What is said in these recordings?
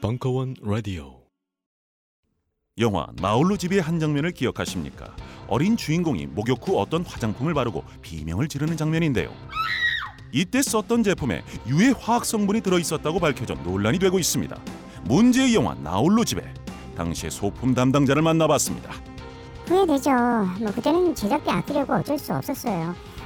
벙커원 라디오. 영화 나홀로 집에 한 장면을 기억하십니까? 어린 주인공이 목욕 후 어떤 화장품을 바르고 비명을 지르는 장면인데요. 이때 썼던 제품에 유해 화학 성분이 들어있었다고 밝혀져 논란이 되고 있습니다. 문제의 영화 나홀로 집에, 당시의 소품 담당자를 만나봤습니다. 후회되죠. 그때는 제작비 아끼려고 어쩔 수 없었어요.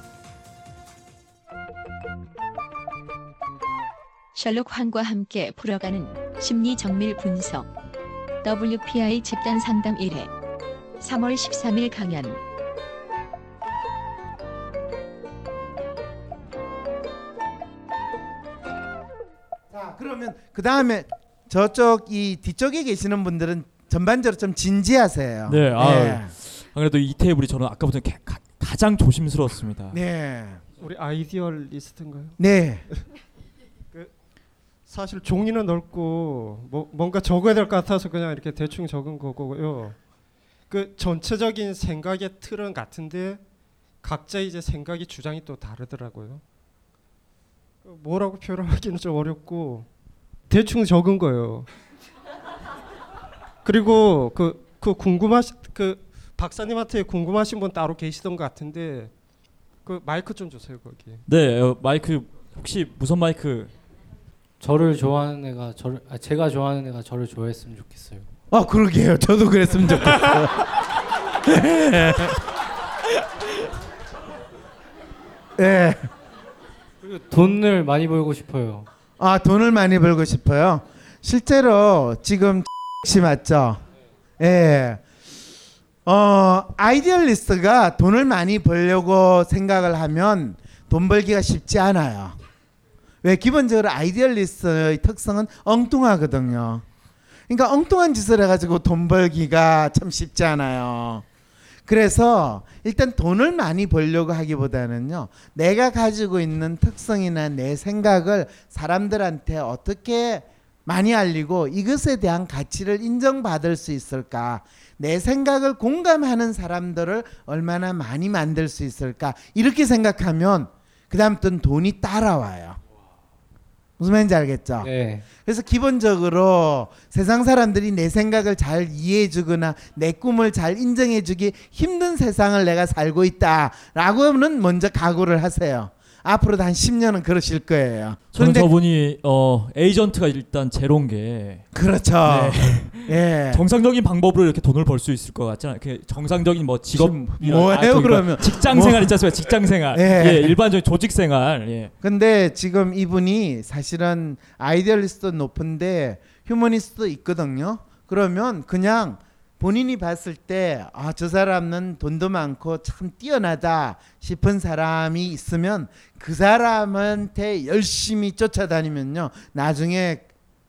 셜록 황과 함께 풀어가는 심리정밀 분석 WPI 집단 상담 1회 3월 13일 강연. 자, 그러면 그 다음에 저쪽 이 뒤쪽에 계시는 분들은 전반적으로 좀 진지하세요. 네. 아무래도 이 테이블이 저는 아까부터 가장 조심스러웠습니다. 네. 우리 아이디얼리스트인가요? 네. 사실 종이는 넓고 뭔가 적어야 될 것 같아서 그냥 이렇게 대충 적은 거고요. 그 전체적인 생각의 틀은 같은데 각자 이제 생각이 주장이 또 다르더라고요. 뭐라고 표현하기는 좀 어렵고 대충 적은 거예요. 그리고 그 궁금하신 그 박사님한테 궁금하신 분 따로 계시던 것 같은데 그 마이크 좀 주세요 거기. 네, 마이크 혹시 무슨 마이크? 제가 좋아하는 애가 저를 좋아했으면 좋겠어요. 아, 그러게요. 저도 그랬으면 좋겠어요. 예. 네. 돈을 많이 벌고 싶어요. 아, 돈을 많이 벌고 싶어요. 실제로 지금 씨 맞죠? 네. 예. 아이디얼리스트가 돈을 많이 벌려고 생각을 하면 돈 벌기가 쉽지 않아요. 왜? 기본적으로 아이디얼리스트의 특성은 엉뚱하거든요. 그러니까 엉뚱한 짓을 해가지고 돈 벌기가 참 쉽지 않아요. 그래서 일단 돈을 많이 벌려고 하기보다는요, 내가 가지고 있는 특성이나 내 생각을 사람들한테 어떻게 많이 알리고 이것에 대한 가치를 인정받을 수 있을까, 내 생각을 공감하는 사람들을 얼마나 많이 만들 수 있을까, 이렇게 생각하면 그 다음부터는 돈이 따라와요. 무슨 말인지 알겠죠? 네. 그래서 기본적으로 세상 사람들이 내 생각을 잘 이해해주거나 내 꿈을 잘 인정해주기 힘든 세상을 내가 살고 있다라고는 먼저 각오를 하세요. 앞으로도 한 10년은 그러실 거예요. 저는 저분이 에이전트가 일단 제로인 게 그렇죠. 네. 예. 정상적인 방법으로 이렇게 돈을 벌 수 있을 것 같잖아요. 정상적인 뭐 직업 뭐예요 그러면? 직장생활 있지 않습니까? 직장생활. 예. 예. 일반적인 조직생활. 예. 근데 지금 이분이 사실은 아이디얼리스트도 높은데 휴머니스트도 있거든요. 그러면 그냥 본인이 봤을 때 아, 저 사람은 돈도 많고 참 뛰어나다 싶은 사람이 있으면 그 사람한테 열심히 쫓아다니면요, 나중에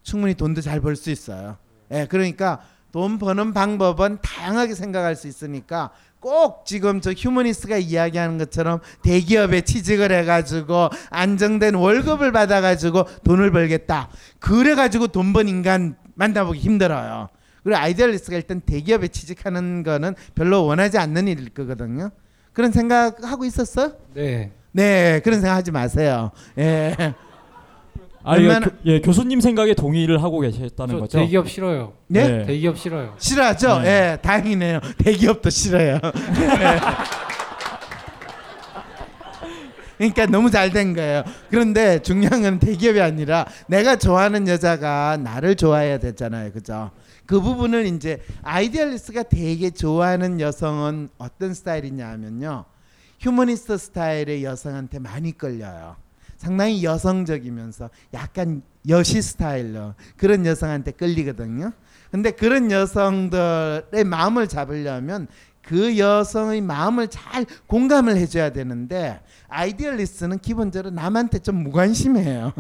충분히 돈도 잘 벌 수 있어요. 예, 그러니까 돈 버는 방법은 다양하게 생각할 수 있으니까 꼭 지금 저 휴머니스트가 이야기하는 것처럼 대기업에 취직을 해가지고 안정된 월급을 받아가지고 돈을 벌겠다, 그래가지고 돈 번 인간 만나보기 힘들어요. 그리고 아이디얼리스트가 일단 대기업에 취직하는 거는 별로 원하지 않는 일일 거거든요. 그런 생각 하고 있었어? 네. 네, 그런 생각 하지 마세요. 예. 아, 예, 교수님 생각에 동의를 하고 계셨다는 거죠? 대기업 싫어요. 네? 네. 대기업 싫어요. 싫어하죠? 네. 예, 다행이네요. 대기업도 싫어요. 그러니까 너무 잘 된 거예요. 그런데 중요한 건 대기업이 아니라 내가 좋아하는 여자가 나를 좋아해야 되잖아요. 그죠? 그 부분을 이제 아이디얼리스트가 되게 좋아하는 여성은 어떤 스타일이냐 하면요, 휴머니스트 스타일의 여성한테 많이 끌려요. 상당히 여성적이면서 약간 여시 스타일로 그런 여성한테 끌리거든요. 근데 그런 여성들의 마음을 잡으려면 그 여성의 마음을 잘 공감을 해줘야 되는데 아이디얼리스트는 기본적으로 남한테 좀 무관심해요.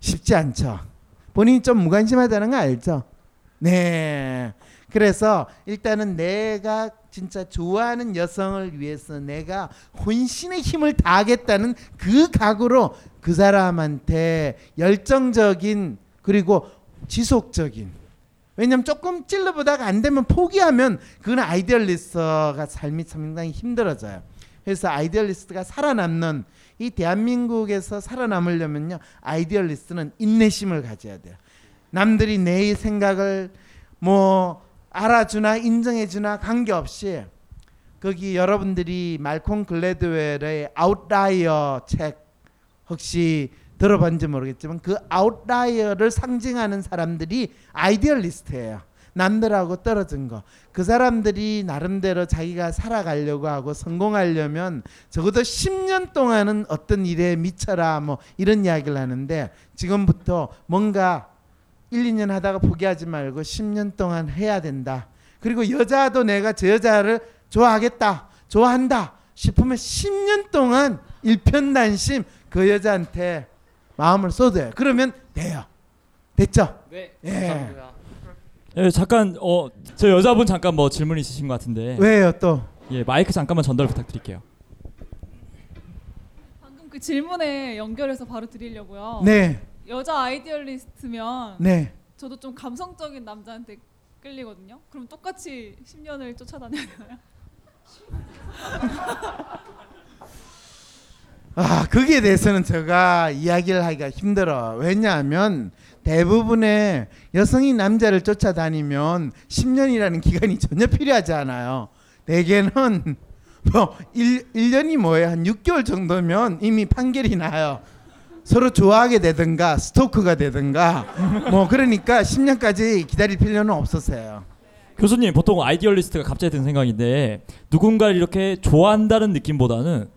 쉽지 않죠. 본인이 좀 무관심하다는 거 알죠? 네. 그래서 일단은 내가 진짜 좋아하는 여성을 위해서 내가 혼신의 힘을 다하겠다는 그 각오로 그 사람한테 열정적인, 그리고 지속적인, 왜냐면 조금 찔러보다가 안 되면 포기하면 그건 아이디얼리스트가 삶이 상당히 힘들어져요. 그래서 아이디얼리스트가 살아남는, 이 대한민국에서 살아남으려면요, 아이디얼리스트는 인내심을 가져야 돼요. 남들이 내 생각을 뭐 알아주나 인정해주나 관계없이, 거기 여러분들이 말콤 글래드웰의 아웃라이어 책 혹시 들어봤는지 모르겠지만 그 아웃라이어를 상징하는 사람들이 아이디얼리스트예요. 남들하고 떨어진 거. 그 사람들이 나름대로 자기가 살아가려고 하고 성공하려면 적어도 10년 동안은 어떤 일에 미쳐라 뭐 이런 이야기를 하는데, 지금부터 뭔가 1, 2년 하다가 포기하지 말고 10년 동안 해야 된다. 그리고 여자도 내가 저 여자를 좋아하겠다, 좋아한다 싶으면 10년 동안 일편단심 그 여자한테 마음을 쏟아요. 그러면 돼요. 됐죠? 네. 예. 감사합니다. 예, 잠깐 저 여자분 잠깐 뭐 질문 있으신 것 같은데. 왜요 또? 예, 마이크 잠깐만 전달 부탁드릴게요. 방금 그 질문에 연결해서 바로 드리려고요. 네. 여자 아이디얼리스트면 네, 저도 좀 감성적인 남자한테 끌리거든요. 그럼 똑같이 10년을 쫓아다녀야 되나요? 아, 거기에 대해서는 제가 이야기를 하기가 힘들어. 왜냐하면 대부분의 여성이 남자를 쫓아다니면 10년이라는 기간이 전혀 필요하지 않아요. 대개는 뭐 1년이 뭐예요? 한 6개월 정도면 이미 판결이 나요. 서로 좋아하게 되든가 스토크가 되든가 뭐, 그러니까 10년까지 기다릴 필요는 없었어요. 교수님, 보통 아이디얼리스트가 갑자기 든 생각인데 누군가를 이렇게 좋아한다는 느낌보다는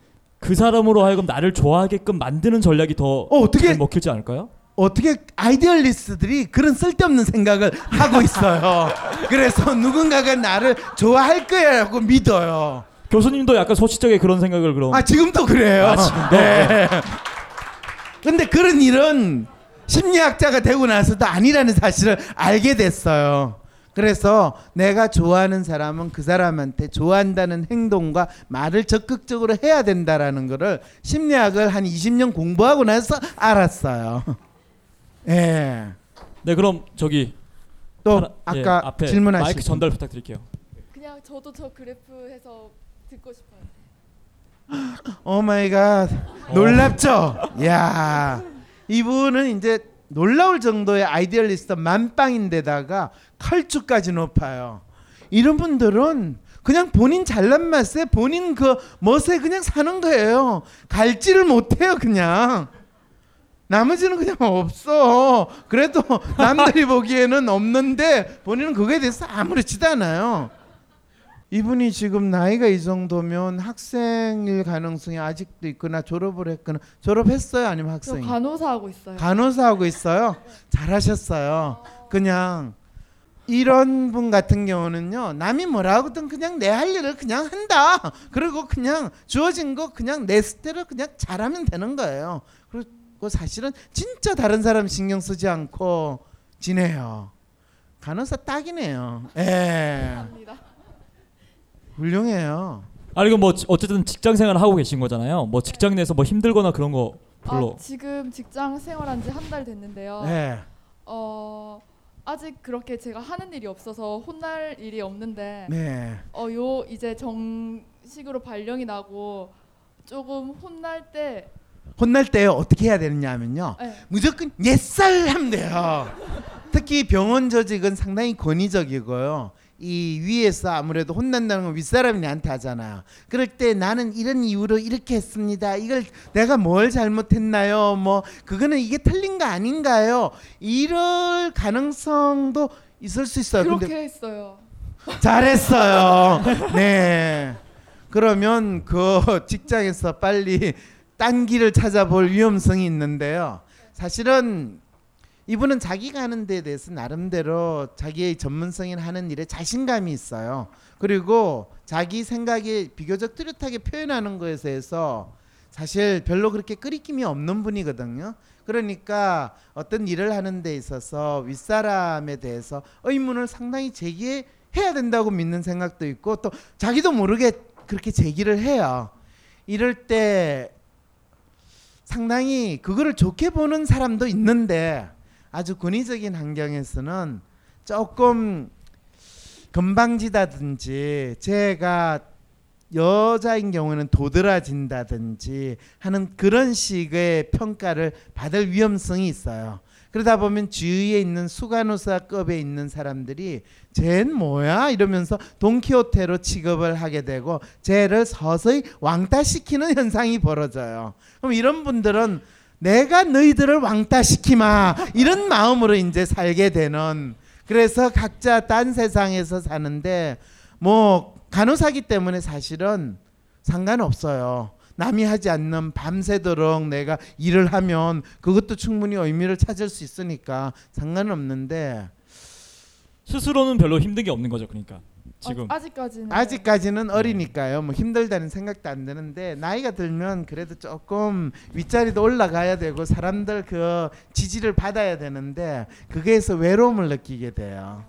그 사람으로 하여금 나를 좋아하게끔 만드는 전략이 더 어떻게 먹힐지 않을까요? 어떻게 아이디얼리스트들이 그런 쓸데없는 생각을 하고 있어요. 그래서 누군가가 나를 좋아할 거라고 믿어요. 교수님도 약간 소시적인 그런 생각을 그럼. 아 지금도 그래요. 아 지금도. 네. 근데 그런 일은 심리학자가 되고 나서도 아니라는 사실을 알게 됐어요. 그래서 내가 좋아하는 사람은 그 사람한테 좋아한다는 행동과 말을 적극적으로 해야 된다라는 거를 심리학을 한 20년 공부하고 나서 알았어요. 예. 네, 그럼 저기 또 아까 예, 앞에 질문하신 마이크 전달 부탁드릴게요. 그냥 저도 저 그래프에서 듣고 싶어요. 오 마이 갓. 놀랍죠? 야. 이분은 이제 놀라울 정도의 아이디얼리스트 만빵인데다가 칼주까지 높아요. 이런 분들은 그냥 본인 잘난 맛에 본인 그 멋에 그냥 사는 거예요. 갈지를 못해요 그냥. 나머지는 그냥 없어. 그래도 남들이 보기에는 없는데 본인은 그거에 대해서 아무렇지도 않아요. 이분이 지금 나이가 이 정도면 학생일 가능성이 아직도 있거나 졸업을 했거나 졸업했어요? 아니면 학생이? 저 간호사하고 있어요. 간호사하고 있어요? 잘하셨어요. 그냥 이런 분 같은 경우는요. 남이 뭐라고든 그냥 내 할 일을 그냥 한다. 그리고 그냥 주어진 거 그냥 내 스타일로 그냥 잘하면 되는 거예요. 그리고 사실은 진짜 다른 사람 신경 쓰지 않고 지내요. 간호사 딱이네요. 예. 감사합니다. 훌륭해요. 아니 이거 뭐 어쨌든 직장 생활을 하고 계신 거잖아요. 뭐 직장 내에서 뭐 힘들거나 그런 거 별로. 아, 지금 직장 생활한 지 한 달 됐는데요. 네. 아직 그렇게 제가 하는 일이 없어서 혼날 일이 없는데. 네. 요 이제 정식으로 발령이 나고 조금 혼날 때. 혼날 때 어떻게 해야 되느냐면요. 네. 무조건 옛살 하면 돼요. 특히 병원 조직은 상당히 권위적이고요. 이 위에서 아무래도 혼난다는 건 윗사람이 나한테 하잖아요. 그럴 때 나는 이런 이유로 이렇게 했습니다. 이걸 내가 뭘 잘못했나요? 뭐 그거는 이게 틀린 거 아닌가요? 이럴 가능성도 있을 수 있어요. 그렇게 근데 했어요. 잘했어요. 네. 그러면 그 직장에서 빨리 딴 길을 찾아볼 위험성이 있는데요. 사실은 이분은 자기가 하는 데에 대해서 나름대로 자기의 전문성인 하는 일에 자신감이 있어요. 그리고 자기 생각이 비교적 뚜렷하게 표현하는 것에 대해서 사실 별로 그렇게 끄리낌이 없는 분이거든요. 그러니까 어떤 일을 하는 데 있어서 윗사람에 대해서 의문을 상당히 제기해야 된다고 믿는 생각도 있고 또 자기도 모르게 그렇게 제기를 해요. 이럴 때 상당히 그거를 좋게 보는 사람도 있는데 아주 권위적인 환경에서는 조금 건방지다든지 제가 여자인 경우에는 도드라진다든지 하는 그런 식의 평가를 받을 위험성이 있어요. 그러다 보면 주위에 있는 수간호사급에 있는 사람들이 쟨 뭐야? 이러면서 돈키호테로 취급을 하게 되고 쟤를 서서히 왕따시키는 현상이 벌어져요. 그럼 이런 분들은 내가 너희들을 왕따시키마 이런 마음으로 이제 살게 되는 그래서 각자 딴 세상에서 사는데 뭐 간호사기 때문에 사실은 상관없어요. 남이 하지 않는 밤새도록 내가 일을 하면 그것도 충분히 의미를 찾을 수 있으니까 상관없는데 스스로는 별로 힘든 게 없는 거죠. 그러니까 지금 아직까지는 어리니까요. 뭐 힘들다는 생각도 안 드는데 나이가 들면 그래도 조금 윗자리도 올라가야 되고 사람들 그 지지를 받아야 되는데 그거에서 외로움을 느끼게 돼요.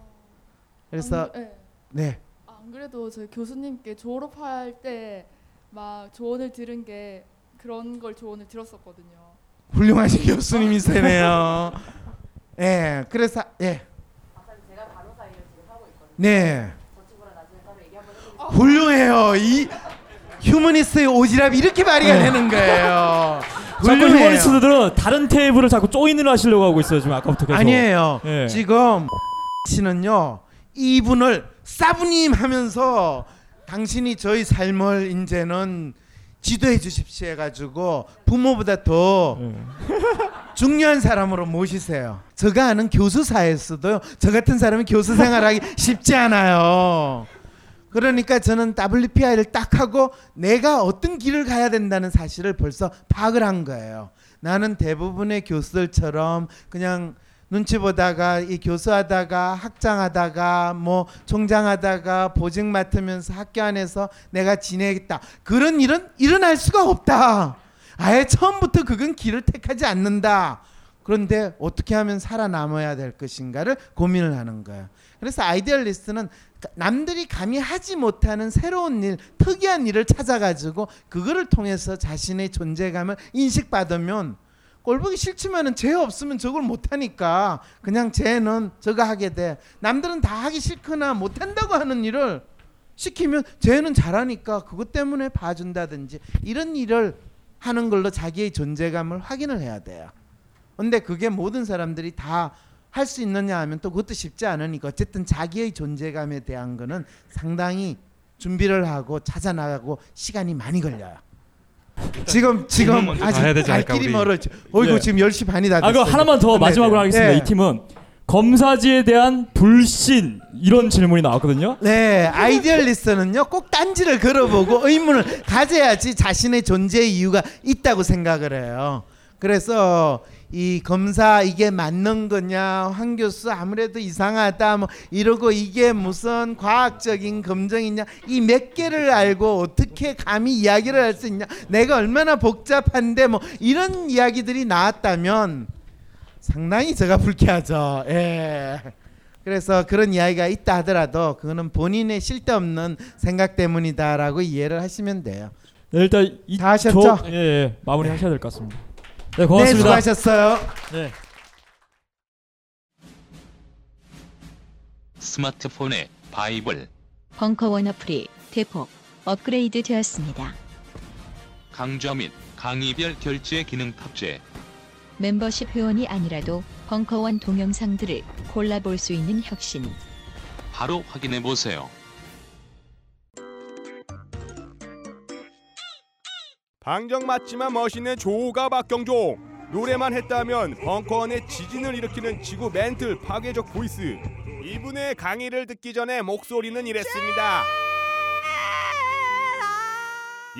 그래서 네. 안 그래도 저희 교수님께 졸업할 때 막 조언을 들은 게 그런 걸 조언을 들었었거든요. 훌륭하신 교수님이세요. 예. 네, 그래서 예. 제가 간호사 일을 지금 하고 있거든요. 네. 훌륭해요. 이 휴머니스트의 오지랖 이렇게 발휘가 되는 거예요. 훌륭해요. 자꾸 휴머니스트들은 다른 테이블을 자꾸 쪼인을 하시려고 하고 있어요. 지금 아까부터 계속. 아니에요. 예. 지금 씨는요. 이분을 사부님 하면서 당신이 저희 삶을 이제는 지도해 주십시오 해가지고 부모보다 더 중요한 사람으로 모시세요. 제가 아는 교수사에서도 저 같은 사람이 교수 생활하기 쉽지 않아요. 그러니까 저는 WPI를 딱 하고 내가 어떤 길을 가야 된다는 사실을 벌써 파악을 한 거예요. 나는 대부분의 교수들처럼 그냥 눈치 보다가 이 교수하다가 학장하다가 뭐 총장하다가 보직 맡으면서 학교 안에서 내가 지내겠다. 그런 일은 일어날 수가 없다. 아예 처음부터 그건 길을 택하지 않는다. 그런데 어떻게 하면 살아남아야 될 것인가를 고민을 하는 거예요. 그래서 아이디얼리스트는 남들이 감히 하지 못하는 새로운 일, 특이한 일을 찾아가지고 그거를 통해서 자신의 존재감을 인식받으면 꼴보기 싫지만은 죄 없으면 저걸 못하니까 그냥 쟤는 저거 하게 돼. 남들은 다 하기 싫거나 못한다고 하는 일을 시키면 쟤는 잘하니까 그것 때문에 봐준다든지 이런 일을 하는 걸로 자기의 존재감을 확인을 해야 돼요. 근데 그게 모든 사람들이 다 할 수 있느냐 하면 또 그것도 쉽지 않으니까 어쨌든 자기의 존재감에 대한 거는 상당히 준비를 하고 찾아나가고 시간이 많이 걸려요. 지금 아직 갈길이 멀었죠. 어이구 예. 지금 10시 반이 다 됐어요. 하나만 더 마지막으로 하겠습니다. 예. 이 팀은 검사지에 대한 불신 이런 질문이 나왔거든요. 네, 아이디얼리스트는요 꼭 딴지를 걸어보고 의문을 가져야지 자신의 존재의 이유가 있다고 생각을 해요. 그래서 이 검사 이게 맞는 거냐, 황 교수 아무래도 이상하다 뭐 이러고 이게 무슨 과학적인 검증이냐, 이 몇 개를 알고 어떻게 감히 이야기를 할 수 있냐, 내가 얼마나 복잡한데 뭐 이런 이야기들이 나왔다면 상당히 제가 불쾌하죠. 예. 그래서 그런 이야기가 있다 하더라도 그거는 본인의 쓸데없는 생각 때문이다라고 이해를 하시면 돼요. 네, 일단 다 하셨죠? 예, 마무리 하셔야 될 것 같습니다. 네, 고맙습니다. 네, 수고하셨어요. 네. 스마트폰의 바이블 벙커원 어플이 대폭 업그레이드 되었습니다. 강좌 및 강의별 결제 기능 탑재. 멤버십 회원이 아니라도 벙커원 동영상들을 골라볼 수 있는 혁신. 바로 확인해보세요. 방정 맞지만 멋있는 조가 박경종. 노래만 했다면 벙커원의 지진을 일으키는 지구 멘틀 파괴적 보이스. 이분의 강의를 듣기 전에 목소리는 이랬습니다.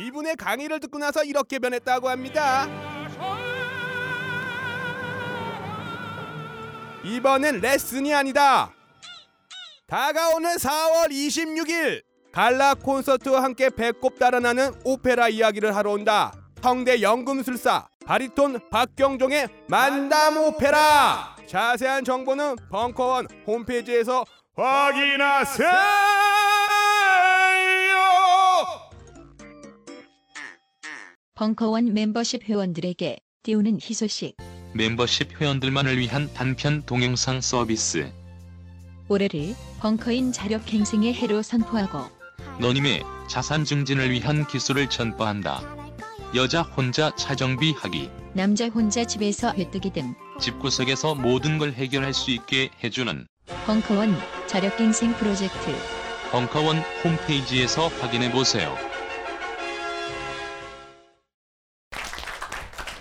이분의 강의를 듣고 나서 이렇게 변했다고 합니다. 이번엔 레슨이 아니다. 다가오는 4월 26일. 갈라 콘서트와 함께 배꼽 달아나는 오페라 이야기를 하러 온다. 성대 연금술사 바리톤 박경종의 만담 오페라. 자세한 정보는 벙커원 홈페이지에서 확인하세요. 벙커원 멤버십 회원들에게 띄우는 희소식. 멤버십 회원들만을 위한 단편 동영상 서비스. 올해를 벙커인 자력갱생의 해로 선포하고 너님의 자산 증진을 위한 기술을 전파한다. 여자 혼자 차정비하기, 남자 혼자 집에서 회뜨기 등 집구석에서 모든 걸 해결할 수 있게 해주는 벙커원 자력갱생 프로젝트. 벙커원 홈페이지에서 확인해보세요.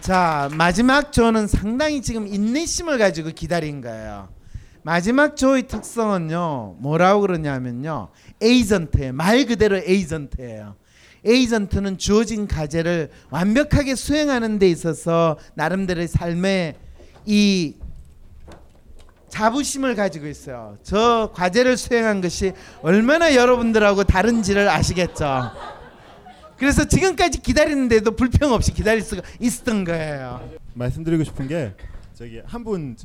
자, 마지막 조는 상당히 지금 인내심을 가지고 기다린 거예요. 마지막 조의 특성은요, 뭐라고 그러냐면요, 에이전트예요. 말 그대로 에이전트예요. 에이전트는 주어진 과제를 완벽하게 수행하는 데 있어서 나름대로의 삶에 이 자부심을 가지고 있어요. 저 과제를 수행한 것이 얼마나 여러분들하고 다른지를 아시겠죠. 그래서 지금까지 기다리는데도 불평 없이 기다릴 수가 있었던 거예요. 말씀드리고 싶은 게 저기 한 분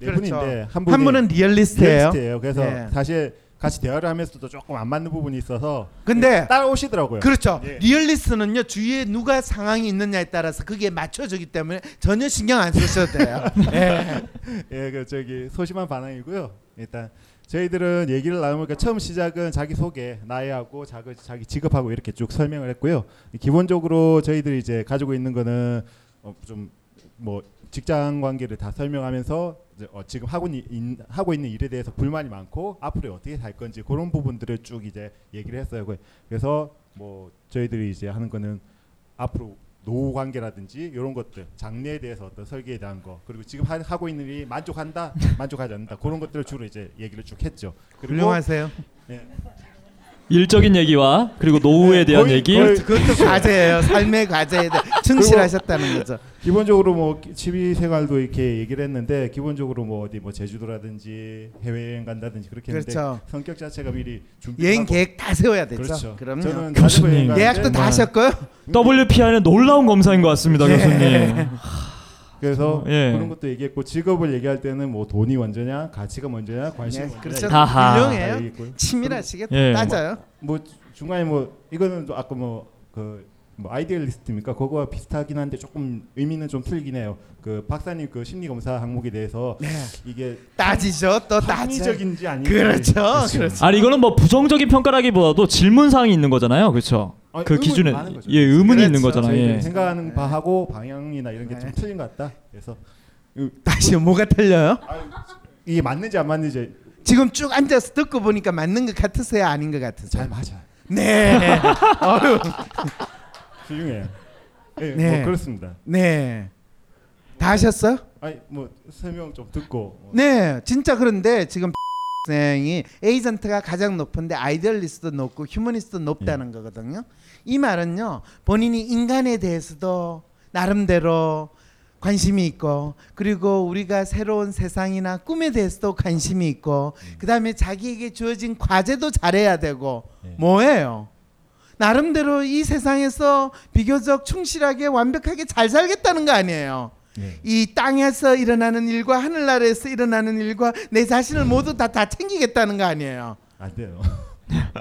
네 그렇죠. 분인데 한 분은 리얼리스트예요. 그래서 네. 사실 같이 대화를 하면서도 조금 안 맞는 부분이 있어서 근데 따라오시더라고요. 그렇죠. 예. 리얼리스트는요 주위에 누가 상황이 있느냐에 따라서 그게 맞춰주기 때문에 전혀 신경 안 쓰셔도 돼요. 예, 예, 그 저기 소심한 반항이고요. 일단 저희들은 얘기를 나누니까 처음 시작은 자기 소개, 나이하고 자기 직업하고 이렇게 쭉 설명을 했고요. 기본적으로 저희들이 이제 가지고 있는 거는 좀 뭐 직장 관계를 다 설명하면서 지금 하고 있는 일에 대해서 불만이 많고 앞으로 어떻게 살 건지 그런 부분들을 쭉 이제 얘기를 했어요. 그래서 뭐 저희들이 이제 하는 거는 앞으로 노후 관계라든지 이런 것들, 장래에 대해서 어떤 설계에 대한 거, 그리고 지금 하고 있는 일이 만족한다, 만족하지 않는다 그런 것들을 주로 이제 얘기를 쭉 했죠. 그리고 훌륭하세요. 네. 일적인 얘기와 그리고 노후에 대한 거의, 얘기. 그것도 과제예요. 삶의 과제에 대해 충실하셨다는 거죠. 기본적으로 뭐 취미 생활도 이렇게 얘기를 했는데 기본적으로 뭐 어디 뭐 제주도라든지 해외여행 간다든지 그렇게 했는데 그렇죠. 성격 자체가 미리 준비하고 여행 계획 다 세워야 되죠. 그렇죠. 그럼요. 저는 교수님 예약도 다 하셨고요. WPI는 놀라운 검사인 것 같습니다, 예. 교수님. 그래서 예. 그런 것도 얘기했고 직업을 얘기할 때는 뭐 돈이 먼저냐 가치가 먼저냐 관심이 네, 먼저냐 그렇죠. 훌륭해요. 치밀하시게 예. 따져요. 뭐 중간에 뭐 이거는 아까 뭐 아이디얼리스트입니까? 그거와 비슷하긴 한데 조금 의미는 좀 틀리긴 해요. 그 박사님 그 심리검사 항목에 대해서 네. 이게 따지죠. 또 합리적인지 아닌지 그렇죠. 그렇죠. 아니 이거는 뭐 부정적인 평가라기보다도 질문사항이 있는 거잖아요. 그렇죠. 아니, 그 기준에 예 의문이 그렇죠. 있는 거잖아요. 예. 생각하는 바하고 방향이나 이런 게 좀 틀린 것 같다. 그래서 다시 뭐가 틀려요? 아니, 이게 맞는지 안 맞는지 지금 쭉 앉아서 듣고 보니까 맞는 것 같으세요? 아닌 것 같으세요? 잘 맞아요. 네. 어휴. 훌륭해요. 예, 네. 뭐 그렇습니다. 네. 다 하셨어요? 아니 뭐 설명 좀 듣고. 뭐. 네, 진짜 그런데 지금. 학생이 에이전트가 가장 높은데 아이디얼리스트도 높고 휴머니스트도 높다는 예. 거거든요. 이 말은요. 본인이 인간에 대해서도 나름대로 관심이 있고 그리고 우리가 새로운 세상이나 꿈에 대해서도 관심이 있고 그다음에 자기에게 주어진 과제도 잘해야 되고 예. 뭐예요? 나름대로 이 세상에서 비교적 충실하게 완벽하게 잘 살겠다는 거 아니에요. 네. 이 땅에서 일어나는 일과 하늘나라에서 일어나는 일과 내 자신을 모두 다 챙기겠다는 거 아니에요? 안 돼요.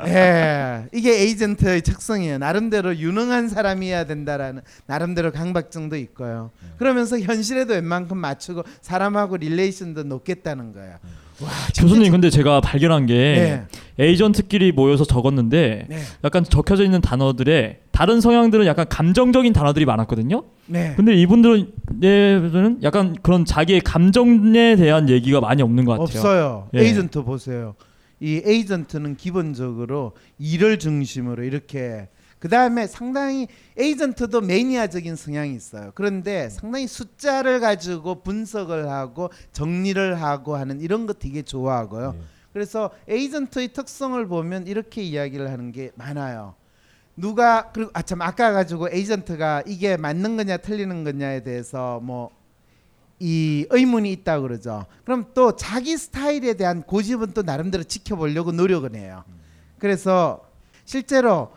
예, 이게 에이전트의 특성이에요. 나름대로 유능한 사람이어야 된다라는 나름대로 강박증도 있고요. 네. 그러면서 현실에도 웬만큼 맞추고 사람하고 릴레이션도 높겠다는 거예요. 네. 와, 교수님 근데 제가 발견한 게 네. 에이전트끼리 모여서 적었는데 네. 약간 적혀져 있는 단어들에 다른 성향들은 약간 감정적인 단어들이 많았거든요. 네. 근데 이분들은 약간 그런 자기의 감정에 대한 얘기가 많이 없는 것 같아요. 없어요. 예. 에이전트 보세요. 이 에이전트는 기본적으로 일을 중심으로 이렇게 그다음에 상당히 에이전트도 매니아적인 성향이 있어요. 그런데 상당히 숫자를 가지고 분석을 하고 정리를 하고 하는 이런 거 되게 좋아하고요. 네. 그래서 에이전트의 특성을 보면 이렇게 이야기를 하는 게 많아요. 누가 그리고 아참 아까 가지고 에이전트가 이게 맞는 거냐 틀리는 거냐에 대해서 뭐 이 의문이 있다 그러죠. 그럼 또 자기 스타일에 대한 고집은 또 나름대로 지켜보려고 노력은 해요. 그래서 실제로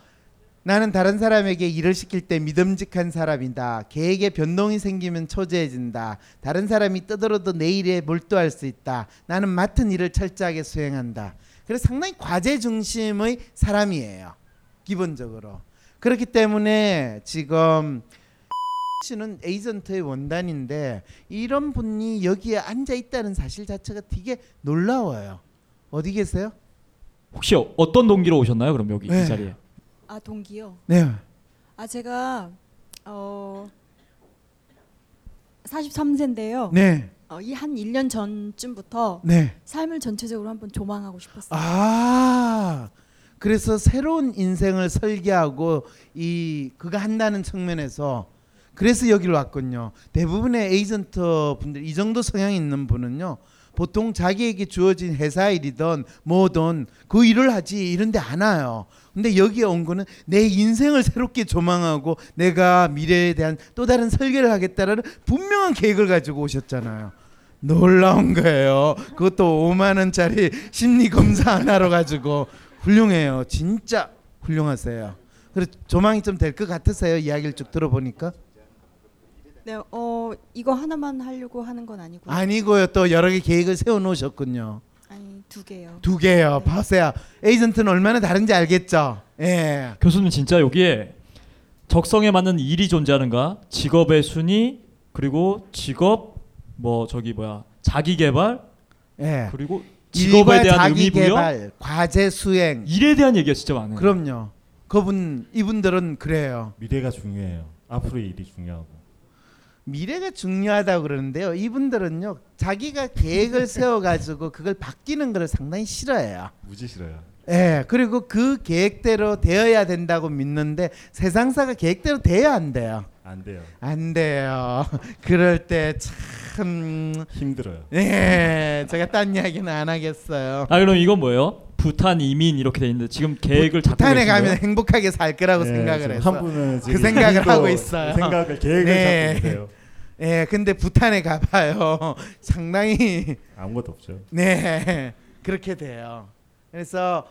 나는 다른 사람에게 일을 시킬 때 믿음직한 사람이다. 계획에 변동이 생기면 초조해진다. 다른 사람이 떠들어도 내 일에 몰두할 수 있다. 나는 맡은 일을 철저하게 수행한다. 그래서 상당히 과제 중심의 사람이에요. 기본적으로. 그렇기 때문에 지금 씨는 에이전트의 원단인데 이런 분이 여기에 앉아 있다는 사실 자체가 되게 놀라워요. 어디 계세요? 혹시 어떤 동기로 오셨나요? 그럼 여기 네. 이 자리에. 아 동기요? 네. 아 제가 43세인데요. 네. 이 한 1년 전쯤부터 네. 삶을 전체적으로 한번 조망하고 싶었어요. 아 그래서 새로운 인생을 설계하고 이 그거 한다는 측면에서 그래서 여기로 왔군요. 대부분의 에이전트 분들 이 정도 성향이 있는 분은요. 보통 자기에게 주어진 회사 일이든 뭐든 그 일을 하지 이런데 안 와요. 근데 여기에 온 거는 내 인생을 새롭게 조망하고 내가 미래에 대한 또 다른 설계를 하겠다라는 분명한 계획을 가지고 오셨잖아요. 놀라운 거예요. 그것도 5만 원짜리 심리검사 하나로 가지고 훌륭해요. 진짜 훌륭하세요. 그래서 조망이 좀 될 것 같으세요? 이야기를 쭉 들어보니까. 네, 이거 하나만 하려고 하는 건 아니고요. 아니고요. 또 여러 개 계획을 세워놓으셨군요. 아니, 두 개요. 두 개요. 네. 보세요. 에이전트는 얼마나 다른지 알겠죠? 예. 교수님 진짜 여기에 적성에 맞는 일이 존재하는가? 직업의 순위 그리고 직업 뭐 저기 뭐야 자기 개발 예. 그리고 직업에 대한 자기 의미 개발, 부여, 과제 수행, 일에 대한 얘기가 진짜 많아요. 그럼요. 이분들은 그래요. 미래가 중요해요. 앞으로의 일이 중요하고. 미래가 중요하다고 그러는데요. 이분들은요. 자기가 계획을 세워가지고 그걸 바뀌는 걸 상당히 싫어해요. 무지 싫어요. 예, 그리고 그 계획대로 되어야 된다고 믿는데 세상사가 계획대로 돼야 안 돼요. 안 돼요. 안 돼요. 그럴 때 참 참 힘들어요. 네, 제가 딴 이야기는 안 하겠어요. 아 그럼 이건 뭐예요? 부탄 이민 이렇게 돼 있는데 지금 계획을 잡고 부탄에 있어요? 가면 행복하게 살 거라고 네, 생각을 해서 그 생각을 하고 있어요. 생각을 계획을 네. 잡고 있어요. 네, 근데 부탄에 가봐요. 상당히 아무것도 없죠. 네, 그렇게 돼요. 그래서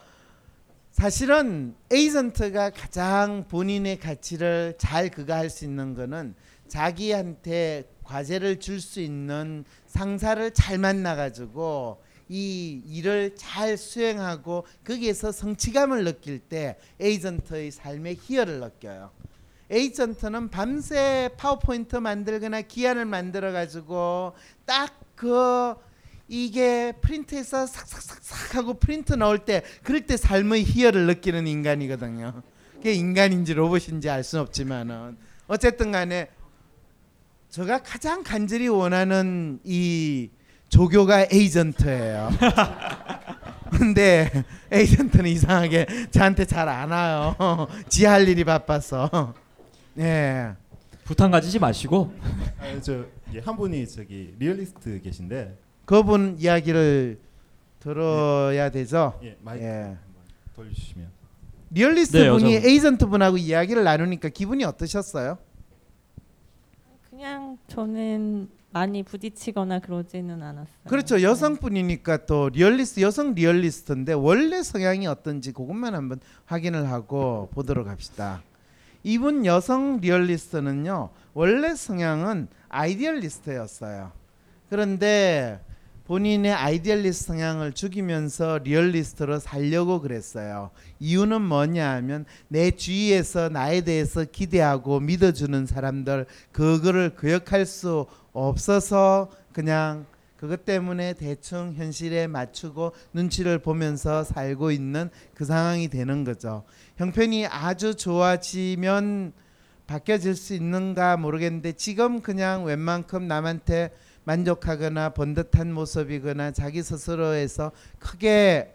사실은 에이전트가 가장 본인의 가치를 잘 그가 할 수 있는 거는 자기한테 과제를 줄 수 있는 상사를 잘 만나가지고 이 일을 잘 수행하고 거기에서 성취감을 느낄 때 에이전트의 삶의 희열을 느껴요. 에이전트는 밤새 파워포인트 만들거나 기한을 만들어가지고 딱 그 이게 프린트해서 싹싹싹 하고 프린트 넣을 때 그럴 때 삶의 희열을 느끼는 인간이거든요. 그게 인간인지 로봇인지 알 수는 없지만은 어쨌든 간에 제가 가장 간절히 원하는 이 조교가 에이전트예요. 근데 에이전트는 이상하게 저한테 잘 안 와요. 지 할 일이 바빠서. 예. 부탄 가지지 마시고. 아니, 저 한 분이 저기 리얼리스트 계신데 그분 이야기를 들어야 네. 되죠. 예, 마이크 예. 한번 돌려주시면. 리얼리스트 네, 분이 여자분. 에이전트 분하고 이야기를 나누니까 기분이 어떠셨어요? 그냥 저는 많이 부딪히거나 그러지는 않았어요. 그렇죠. 여성분이니까 또 리얼리스트 여성 리얼리스트인데 원래 성향이 어떤지 그것만 한번 확인을 하고 보도록 합시다. 이분 여성 리얼리스트는요. 원래 성향은 아이디얼리스트였어요. 그런데 본인의 아이디얼리스트 성향을 죽이면서 리얼리스트로 살려고 그랬어요. 이유는 뭐냐 하면 내 주위에서 나에 대해서 기대하고 믿어주는 사람들 그거를 거역할 수 없어서 그냥 그것 때문에 대충 현실에 맞추고 눈치를 보면서 살고 있는 그 상황이 되는 거죠. 형편이 아주 좋아지면 바뀌어질 수 있는가 모르겠는데 지금 그냥 웬만큼 남한테 만족하거나 번듯한 모습이거나 자기 스스로에서 크게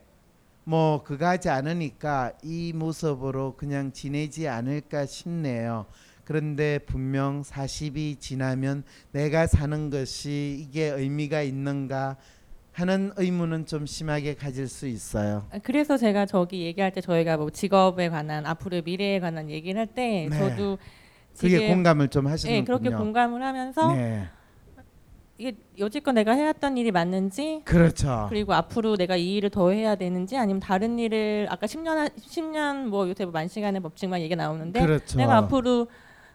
뭐 그거 하지 않으니까 이 모습으로 그냥 지내지 않을까 싶네요. 그런데 분명 40이 지나면 내가 사는 것이 이게 의미가 있는가 하는 의문은 좀 심하게 가질 수 있어요. 그래서 제가 저기 얘기할 때 저희가 뭐 직업에 관한 앞으로의 미래에 관한 얘기를 할 때 네. 저도 그게 공감을 좀 하시는군요. 네, 그렇게 공감을 하면서 네. 이게 여지껏 내가 해왔던 일이 맞는지 그렇죠. 그리고 앞으로 내가 이 일을 더 해야 되는지 아니면 다른 일을 아까 10년 뭐 요새 만 시간의 법칙만 얘기 나오는데 그렇죠. 내가 앞으로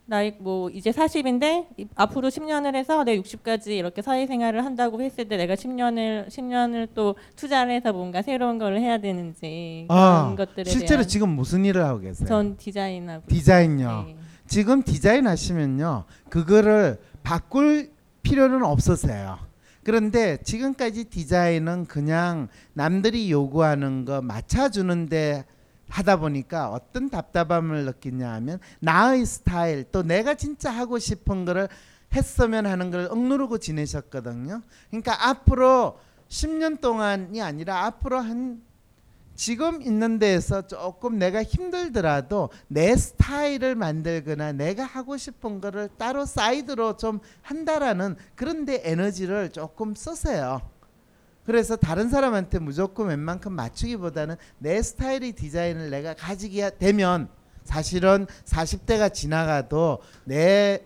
나이 뭐 이제 40인데 앞으로 10년을 해서 내 60까지 이렇게 사회생활을 한다고 했을 때 내가 10년을 또 투자를 해서 뭔가 새로운 걸 해야 되는지 그런 것들에 실제로 대한 지금 무슨 일을 하고 계세요? 전 디자인하고 디자인요. 네. 지금 디자인 하시면요 그거를 바꿀 필요는 없으세요. 그런데 지금까지 디자인은 그냥 남들이 요구하는 거 맞춰주는데 하다 보니까 어떤 답답함을 느끼냐 하면 나의 스타일 또 내가 진짜 하고 싶은 거를 했으면 하는 걸 억누르고 지내셨거든요. 그러니까 앞으로 10년 동안이 아니라 앞으로 한 지금 있는 데에서 조금 내가 힘들더라도 내 스타일을 만들거나 내가 하고 싶은 거를 따로 사이드로 좀 한다라는 그런 데 에너지를 조금 쓰세요. 그래서 다른 사람한테 무조건 웬만큼 맞추기보다는 내 스타일의 디자인을 내가 가지게 되면 사실은 40대가 지나가도 내에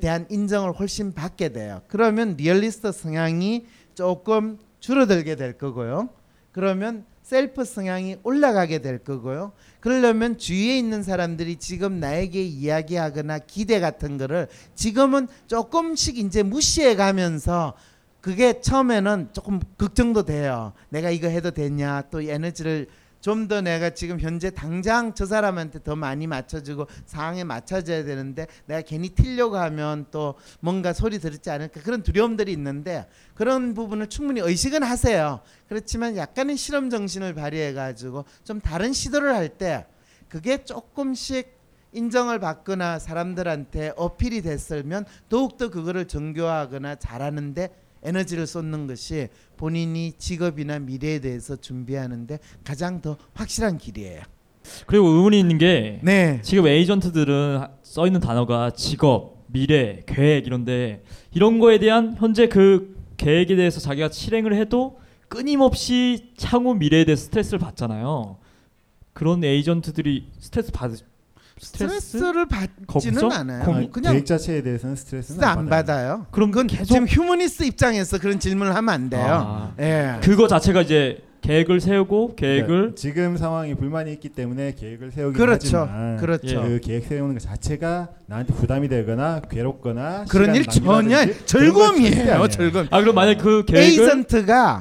대한 인정을 훨씬 받게 돼요. 그러면 리얼리스트 성향이 조금 줄어들게 될 거고요. 그러면 셀프 성향이 올라가게 될 거고요. 그러려면 주위에 있는 사람들이 지금 나에게 이야기하거나 기대 같은 거를 지금은 조금씩 이제 무시해가면서 그게 처음에는 조금 걱정도 돼요. 내가 이거 해도 되냐 또 에너지를 좀 더 내가 지금 현재 당장 저 사람한테 더 많이 맞춰주고 상황에 맞춰줘야 되는데 내가 괜히 틀려고 하면 또 뭔가 소리 들었지 않을까 그런 두려움들이 있는데 그런 부분을 충분히 의식은 하세요. 그렇지만 약간의 실험 정신을 발휘해가지고 좀 다른 시도를 할 때 그게 조금씩 인정을 받거나 사람들한테 어필이 됐으면 더욱더 그거를 정교화하거나 잘하는데 에너지를 쏟는 것이 본인이 직업이나 미래에 대해서 준비하는데 가장 더 확실한 길이에요. 그리고 의문이 있는 게 네. 지금 에이전트들은 써있는 단어가 직업, 미래, 계획 이런데 이런 거에 대한 현재 그 계획에 대해서 자기가 실행을 해도 끊임없이 향후 미래에 대해서 스트레스를 받잖아요. 그런 에이전트들이 스트레스를 받지는 걱정? 않아요. 그냥 계획 자체에 대해서는 스트레스는 안 받아요. 그럼 그건 계속 지금 휴머니스트 입장에서 그런 질문을 하면 안 돼요. 예. 그거 자체가 이제 계획을 세우고 계획을 지금 상황이 불만이 있기 때문에 계획을 세우긴 하지만 그 계획 세우는 것 자체가 나한테 부담이 되거나 괴롭거나 그런 일 전혀 절검이에요. 절검. 아 그럼 만약 그 계획을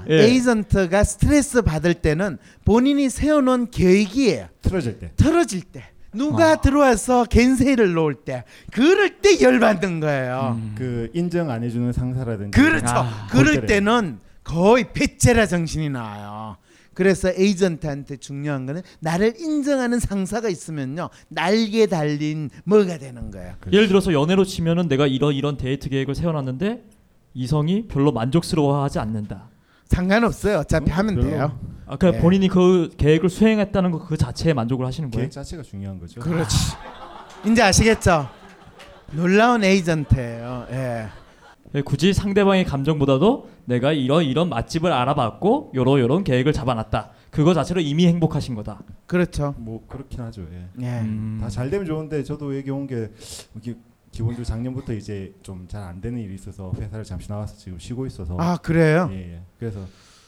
에이전트가 스트레스 받을 때는 본인이 세워놓은 계획이에요. 틀어질 때. 누가 들어와서 겐세이를 놓을 때 그럴 때 열받는 거예요. 그 인정 안 해주는 상사라든지 그렇죠. 그럴 때는 거의 배째라 정신이 나와요. 그래서 에이전트한테 중요한 거는 나를 인정하는 상사가 있으면요 날개 달린 뭐가 되는 거예요. 그렇죠. 예를 들어서 연애로 치면은 내가 이런 데이트 계획을 세워놨는데 이성이 별로 만족스러워하지 않는다. 상관없어요. 어차피 하면 돼요. 아까 본인이 그 계획을 수행했다는 거 그 자체에 만족을 하시는 거예요? 계획 자체가 중요한 거죠. 그렇지. 이제 아시겠죠? 놀라운 에이전트예요. 예. 굳이 상대방의 감정보다도 내가 이런 맛집을 알아봤고 요런 계획을 잡아놨다. 그거 자체로 이미 행복하신 거다. 그렇죠. 뭐 그렇긴 하죠. 다 잘 되면 좋은데 저도 얘기 온 게 기본적으로 작년부터 이제 좀 잘 안 되는 일이 있어서 회사를 잠시 나와서 지금 쉬고 있어서. 아 그래요? 예. 그래서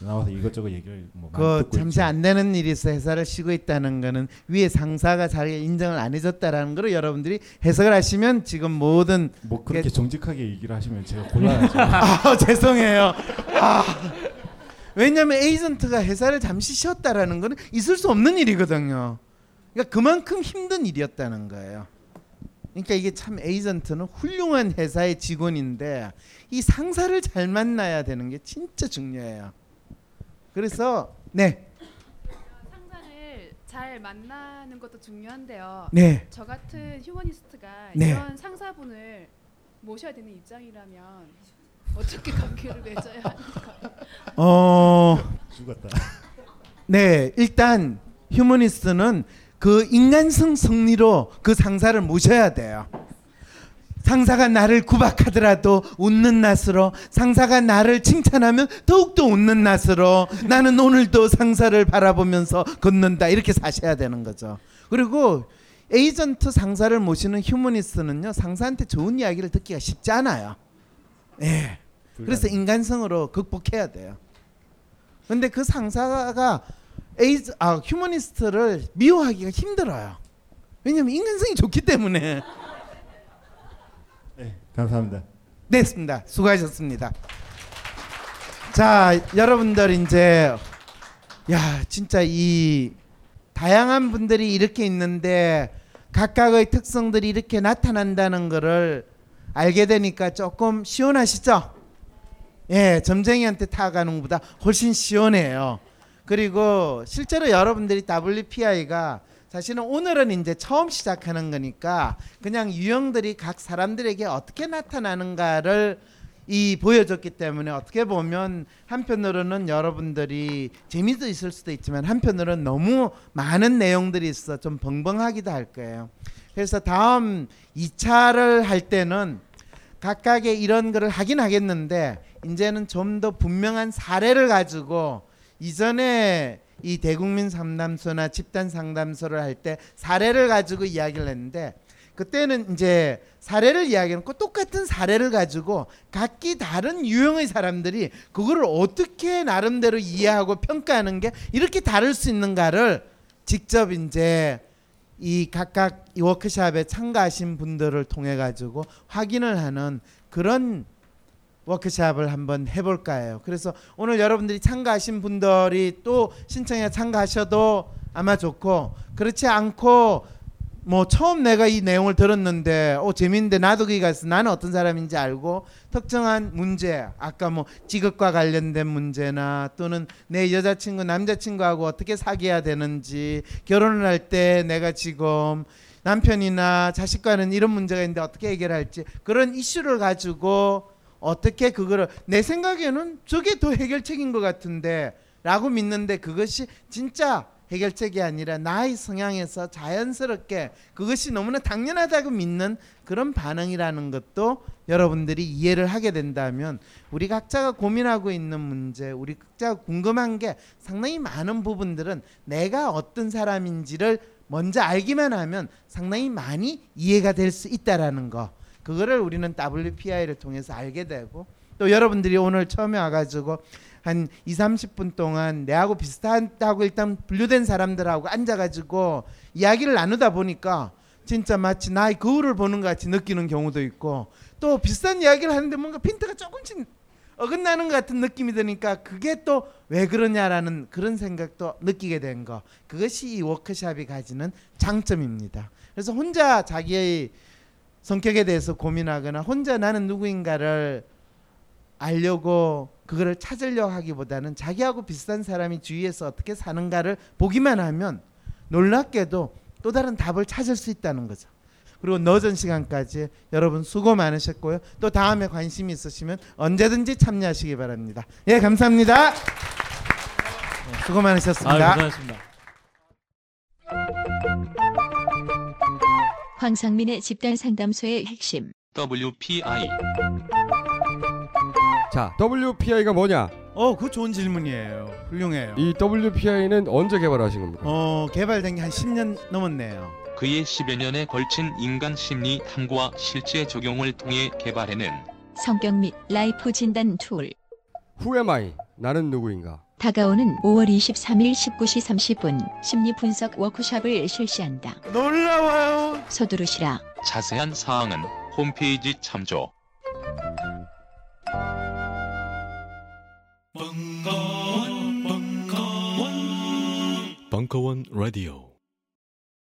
나와서 이것저것 얘기를 뭐 많이 듣고 잠시 있죠. 안 되는 일이 있어 회사를 쉬고 있다는 거는 위에 상사가 자기 인정을 안 해줬다라는 걸 여러분들이 해석을 하시면 지금 모든 뭐 그렇게 정직하게 얘기를 하시면 제가 곤란하죠. 아 죄송해요. 왜냐하면 에이전트가 회사를 잠시 쉬었다라는 거는 있을 수 없는 일이거든요. 그러니까 그만큼 힘든 일이었다는 거예요. 그러니까 이게 참 에이전트는 훌륭한 회사의 직원인데 이 상사를 잘 만나야 되는 게 진짜 중요해요. 그래서 네. 상사를 잘 만나는 것도 중요한데요. 네. 저 같은 휴머니스트가 이런 상사분을 모셔야 되는 입장이라면 어떻게 관계를 맺어야 하는가? 죽었다. 네, 일단 휴머니스트는 그 인간성 승리로 그 상사를 모셔야 돼요. 상사가 나를 구박하더라도 웃는 낯으로, 상사가 나를 칭찬하면 더욱더 웃는 낯으로 나는 오늘도 상사를 바라보면서 걷는다 이렇게 사셔야 되는 거죠. 그리고 에이전트 상사를 모시는 휴머니스트는요 상사한테 좋은 이야기를 듣기가 쉽지 않아요. 예. 그래서 인간성으로 극복해야 돼요. 근데 그 상사가 휴머니스트를 미워하기가 힘들어요. 왜냐면 인간성이 좋기 때문에. 네, 감사합니다. 됐습니다. 수고하셨습니다. 자, 여러분들 이제 진짜 이 다양한 분들이 이렇게 있는데 각각의 특성들이 이렇게 나타난다는 거를 알게 되니까 조금 시원하시죠? 예, 점쟁이한테 타가는 것보다 훨씬 시원해요. 그리고 실제로 여러분들이 WPI가 사실은 오늘은 이제 처음 시작하는 거니까 그냥 유형들이 각 사람들에게 어떻게 나타나는가를 보여줬기 때문에 어떻게 보면 한편으로는 여러분들이 재미도 있을 수도 있지만 한편으로는 너무 많은 내용들이 있어 좀 벙벙하기도 할 거예요. 그래서 다음 2차를 할 때는 각각의 이런 거를 하긴 하겠는데 이제는 좀 더 분명한 사례를 가지고 이전에 이 대국민 상담소나 집단 상담소를 할 때 사례를 가지고 이야기를 했는데 그때는 이제 사례를 이야기하고 똑같은 사례를 가지고 각기 다른 유형의 사람들이 그거를 어떻게 나름대로 이해하고 평가하는 게 이렇게 다를 수 있는가를 직접 이제 이 각각 이 워크숍에 참가하신 분들을 통해 가지고 확인을 하는 그런 워크숍을 한번 해볼까 해요. 그래서 오늘 여러분들이 참가하신 분들이 또 신청해 참가하셔도 아마 좋고 그렇지 않고 뭐 처음 내가 이 내용을 들었는데 재밌는데 나도 거기 가서 나는 어떤 사람인지 알고 특정한 문제 아까 뭐 직업과 관련된 문제나 또는 내 여자친구 남자친구하고 어떻게 사귀어야 되는지 결혼을 할 때 내가 지금 남편이나 자식과는 이런 문제가 있는데 어떻게 해결할지 그런 이슈를 가지고 어떻게 그거를 내 생각에는 저게 더 해결책인 것 같은데 라고 믿는데 그것이 진짜 해결책이 아니라 나의 성향에서 자연스럽게 그것이 너무나 당연하다고 믿는 그런 반응이라는 것도 여러분들이 이해를 하게 된다면 우리 각자가 고민하고 있는 문제, 우리 각자가 궁금한 게 상당히 많은 부분들은 내가 어떤 사람인지를 먼저 알기만 하면 상당히 많이 이해가 될 수 있다라는 거, 그거를 우리는 WPI를 통해서 알게 되고, 또 여러분들이 오늘 처음에 와가지고 한 20-30분 동안 내하고 비슷하다고 일단 분류된 사람들하고 앉아가지고 이야기를 나누다 보니까 진짜 마치 나의 거울을 보는 것 같이 느끼는 경우도 있고, 또 비슷한 이야기를 하는데 뭔가 핀트가 조금씩 어긋나는 것 같은 느낌이 드니까 그게 또 왜 그러냐라는 그런 생각도 느끼게 된 거, 그것이 이 워크숍이 가지는 장점입니다. 그래서 혼자 자기의 성격에 대해서 고민하거나 혼자 나는 누구인가를 알려고 그거를 찾으려고 하기보다는 자기하고 비슷한 사람이 주위에서 어떻게 사는가를 보기만 하면 놀랍게도 또 다른 답을 찾을 수 있다는 거죠. 그리고 늦은 시간까지 여러분 수고 많으셨고요. 또 다음에 관심이 있으시면 언제든지 참여하시기 바랍니다. 예, 감사합니다. 수고 많으셨습니다. 고생하셨습니다. 황상민의 집단 상담소의 핵심 WPI. 자, WPI가 뭐냐? 그거 좋은 질문이에요. 훌륭해요. 이 WPI는 언제 개발하신 겁니까? 개발된 게 한 10년 넘었네요. 그의 10여 년에 걸친 인간 심리 탐구와 실제 적용을 통해 개발해낸 성격 및 라이프 진단 툴. Who am I? 나는 누구인가? 다가오는 5월 23일 19시 30분 심리 분석 워크숍을 실시한다. 놀라워요. 서두르시라. 자세한 사항은 홈페이지 참조. 벙커원 라디오.